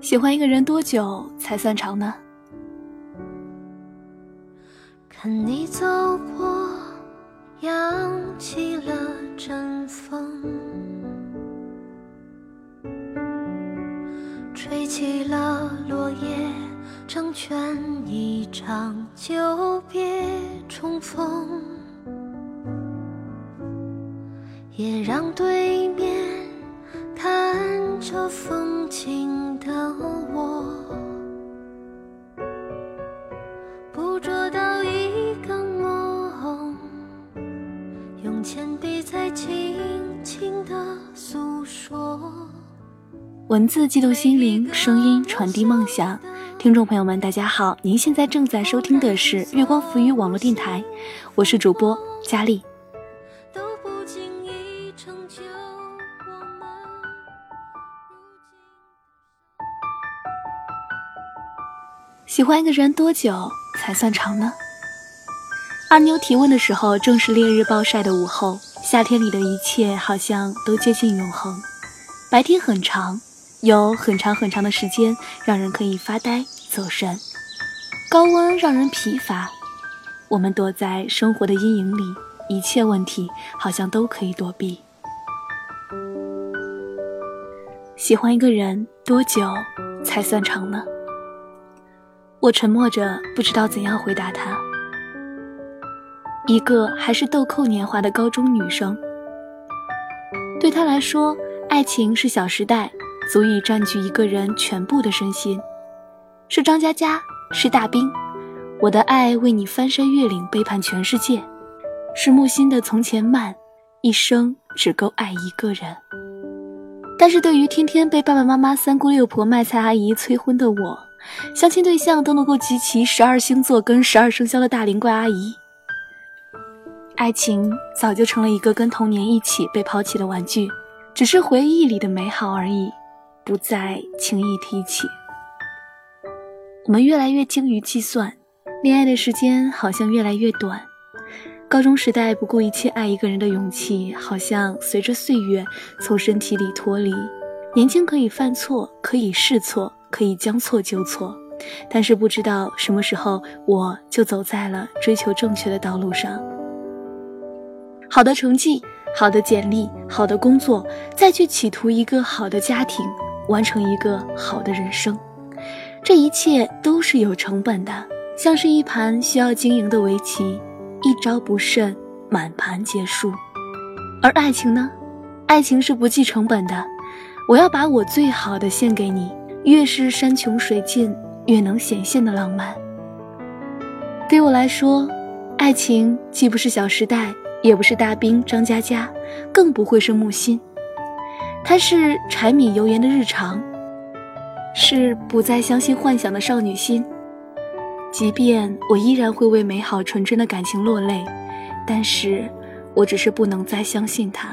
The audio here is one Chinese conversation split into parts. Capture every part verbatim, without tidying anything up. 喜欢一个人多久才算长呢？看你走过，扬起了阵风，吹起了落叶，成全一场久别重逢，也让对面看着风景的我捕捉到一个梦，用铅笔在轻轻的诉说。文字记录心灵，声音传递梦想。听众朋友们大家好，您现在正在收听的是月光浮语网络电台，我是主播佳丽。喜欢一个人多久才算长呢？二妞提问的时候，正是烈日暴晒的午后，夏天里的一切好像都接近永恒。白天很长，有很长很长的时间让人可以发呆走神，高温让人疲乏，我们躲在生活的阴影里，一切问题好像都可以躲避。喜欢一个人多久才算长呢？我沉默着，不知道怎样回答她。一个还是豆蔻年华的高中女生，对她来说，爱情是小时代，足以占据一个人全部的身心。是张嘉佳，是大冰，我的爱为你翻山越岭背叛全世界，是木心的从前慢，一生只够爱一个人。但是对于天天被爸爸妈妈三姑六婆卖菜阿姨催婚的我，相亲对象都能够集齐十二星座跟十二生肖的大龄怪阿姨，爱情早就成了一个跟童年一起被抛弃的玩具，只是回忆里的美好而已，不再轻易提起。我们越来越精于计算，恋爱的时间好像越来越短，高中时代不顾一切爱一个人的勇气好像随着岁月从身体里脱离。年轻可以犯错，可以试错，可以将错就错，但是不知道什么时候我就走在了追求正确的道路上。好的成绩，好的简历，好的工作，再去企图一个好的家庭，完成一个好的人生，这一切都是有成本的，像是一盘需要经营的围棋，一招不慎满盘皆输。而爱情呢？爱情是不计成本的，我要把我最好的献给你，越是山穷水尽，越能显现的浪漫。对我来说，爱情既不是小时代，也不是大兵张嘉佳，更不会是木心，它是柴米油盐的日常，是不再相信幻想的少女心。即便我依然会为美好纯真的感情落泪，但是我只是不能再相信它。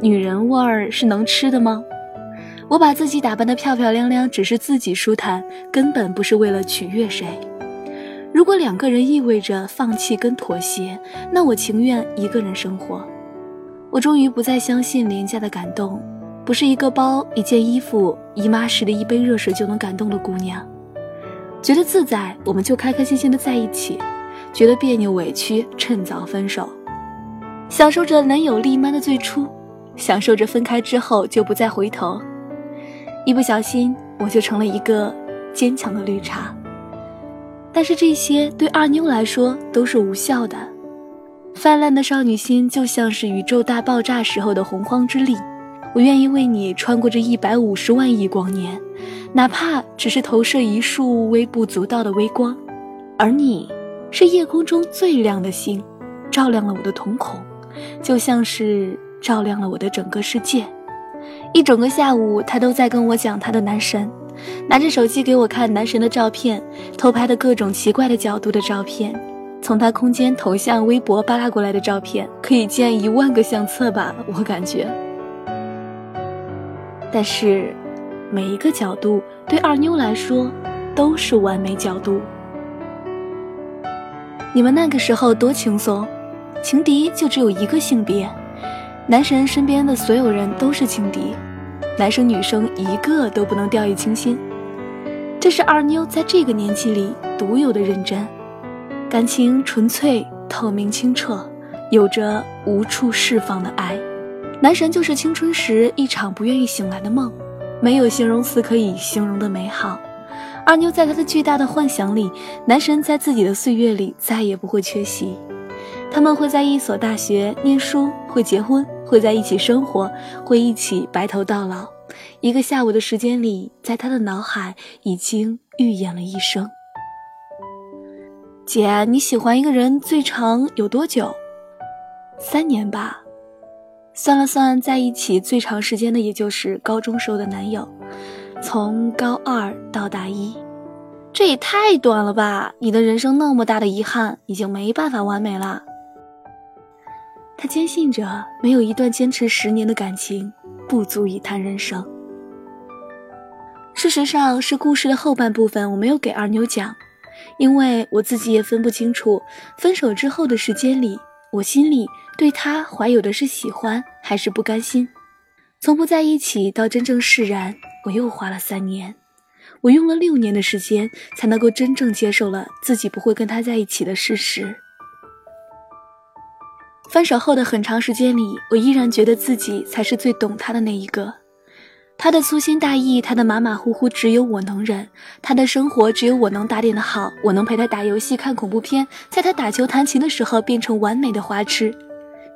女人味儿是能吃的吗？我把自己打扮得漂漂亮亮，只是自己舒坦，根本不是为了取悦谁。如果两个人意味着放弃跟妥协，那我情愿一个人生活。我终于不再相信廉价的感动，不是一个包、一件衣服、姨妈时的一杯热水就能感动的姑娘。觉得自在，我们就开开心心的在一起；觉得别扭委屈，趁早分手。享受着男友力蛮的最初，享受着分开之后就不再回头。一不小心我就成了一个坚强的绿茶，但是这些对二妞来说都是无效的。泛滥的少女心就像是宇宙大爆炸时候的洪荒之力，我愿意为你穿过这一百五十万亿光年，哪怕只是投射一束微不足道的微光，而你是夜空中最亮的星，照亮了我的瞳孔，就像是照亮了我的整个世界。一整个下午他都在跟我讲他的男神，拿着手机给我看男神的照片，偷拍的各种奇怪的角度的照片，从他空间头像微博扒拉过来的照片，可以建一万个相册吧，我感觉。但是每一个角度对二妞来说都是完美角度。你们那个时候多轻松，情敌就只有一个性别，男神身边的所有人都是情敌，男生女生一个都不能掉以轻心。这是二妞在这个年纪里独有的认真，感情纯粹、透明清澈，有着无处释放的爱。男神就是青春时一场不愿意醒来的梦，没有形容词可以形容的美好。二妞在她的巨大的幻想里，男神在自己的岁月里再也不会缺席。他们会在一所大学念书，会结婚，会在一起生活，会一起白头到老。一个下午的时间里，在他的脑海已经预演了一生。姐，你喜欢一个人最长有多久？三年吧。算了算，在一起最长时间的也就是高中时候的男友，从高二到大一。这也太短了吧，你的人生那么大的遗憾，已经没办法完美了。他坚信着，没有一段坚持十年的感情不足以谈人生。事实上，是故事的后半部分我没有给二妞讲，因为我自己也分不清楚分手之后的时间里，我心里对他怀有的是喜欢还是不甘心。从不在一起到真正释然，我又花了三年，我用了六年的时间才能够真正接受了自己不会跟他在一起的事实。分手后的很长时间里，我依然觉得自己才是最懂他的那一个。他的粗心大意，他的马马虎虎，只有我能忍；他的生活，只有我能打点的好。我能陪他打游戏、看恐怖片，在他打球、弹琴的时候变成完美的花痴。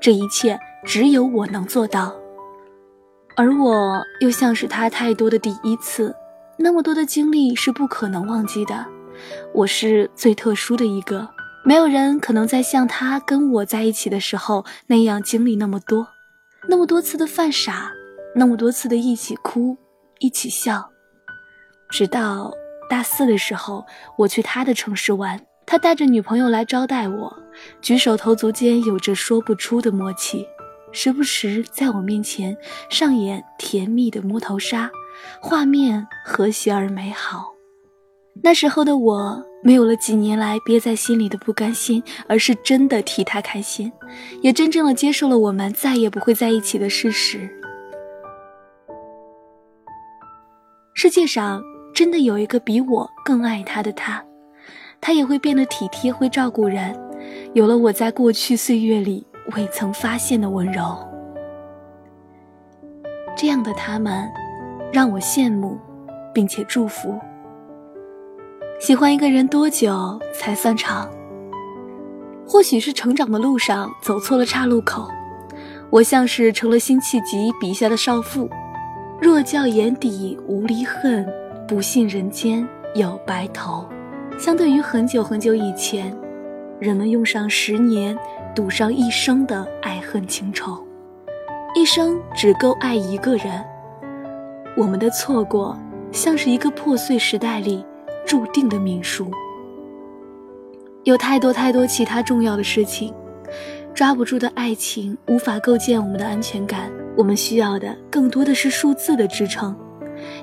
这一切只有我能做到，而我又像是他太多的第一次。那么多的经历是不可能忘记的，我是最特殊的一个，没有人可能在像他跟我在一起的时候那样经历那么多，那么多次的犯傻，那么多次的一起哭，一起笑。直到大四的时候，我去他的城市玩，他带着女朋友来招待我，举手投足间有着说不出的默契，时不时在我面前上演甜蜜的摸头杀，画面和谐而美好。那时候的我没有了几年来憋在心里的不甘心，而是真的替他开心，也真正的接受了我们再也不会在一起的事实。世界上真的有一个比我更爱他的他，他也会变得体贴，会照顾人，有了我在过去岁月里未曾发现的温柔。这样的他们让我羡慕并且祝福。喜欢一个人多久才算长？或许是成长的路上走错了岔路口，我像是成了辛弃疾笔下的少妇，若教眼底无离恨，不信人间有白头。相对于很久很久以前，人们用上十年赌上一生的爱恨情仇，一生只够爱一个人。我们的错过像是一个破碎时代里注定的命数，有太多太多其他重要的事情，抓不住的爱情无法构建我们的安全感，我们需要的更多的是数字的支撑，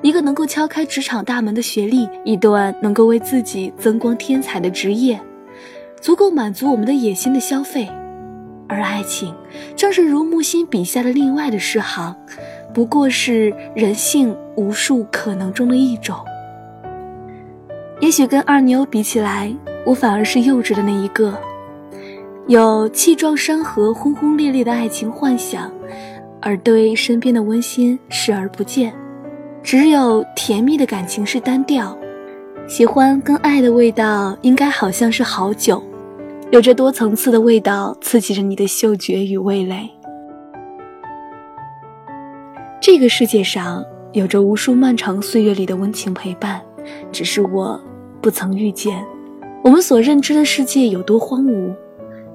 一个能够敲开职场大门的学历，一段能够为自己增光添彩的职业，足够满足我们的野心的消费。而爱情正是如木心笔下的另外的诗行，不过是人性无数可能中的一种。也许跟二妞比起来，我反而是幼稚的那一个，有气壮山河轰轰烈烈的爱情幻想，而对身边的温馨视而不见。只有甜蜜的感情是单调，喜欢跟爱的味道应该好像是好酒，有着多层次的味道刺激着你的嗅觉与味蕾。这个世界上有着无数漫长岁月里的温情陪伴，只是我不曾遇见。我们所认知的世界有多荒芜，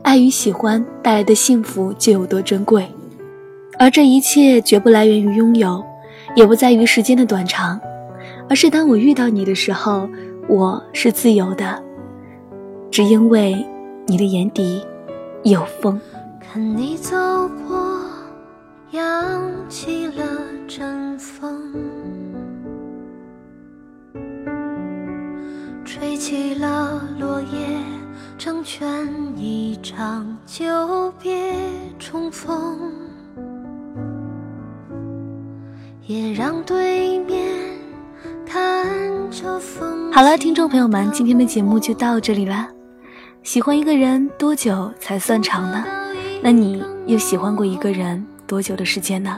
爱与喜欢带来的幸福就有多珍贵。而这一切绝不来源于拥有，也不在于时间的短长，而是当我遇到你的时候，我是自由的，只因为你的眼底有风。看你走过，扬起了阵风，吹起了落叶，成全一场久别重逢，也让对面看着风。好了，听众朋友们，今天的节目就到这里啦。喜欢一个人多久才算长呢？那你又喜欢过一个人多久的时间呢？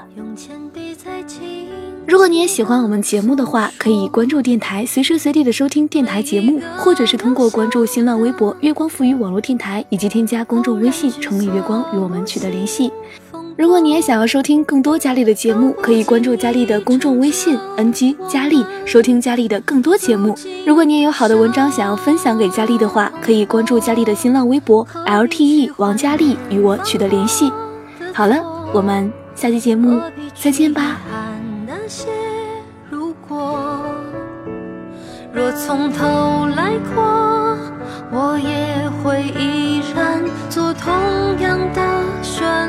如果你也喜欢我们节目的话，可以关注电台，随时随地的收听电台节目，或者是通过关注新浪微博月光赋予网络电台，以及添加公众微信城里月光与我们取得联系。如果你也想要收听更多佳丽的节目，可以关注佳丽的公众微信 N G 佳丽，收听佳丽的更多节目。如果你也有好的文章想要分享给佳丽的话，可以关注佳丽的新浪微博 L T E 王佳丽与我取得联系。好了，我们下期节目再见吧。若从头来过，我也会依然做同样的选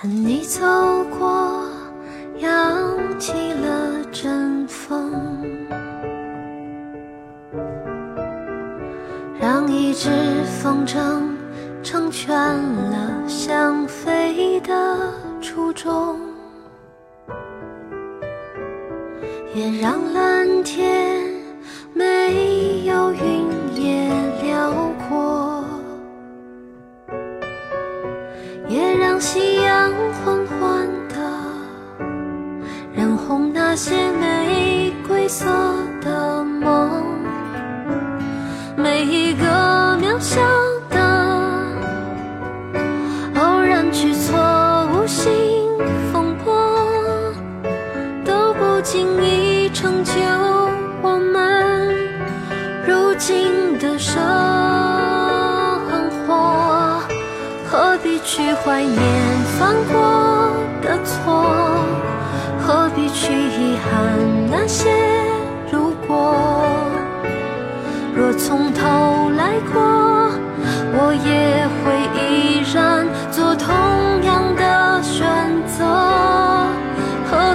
和你走过，扬起了阵风，让一只风筝成全了想飞的初衷，也让蓝天没有云也辽阔，也让夕缓缓地染红那些玫瑰色的梦，每一个渺小的偶然去错无心风波，都不经意成就我们如今的生活。何必去怀念犯过的错，何必去遗憾那些如果。若从头来过，我也会依然做同样的选择，何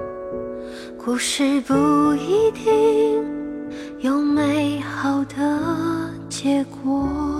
故事不一定有美好的结果。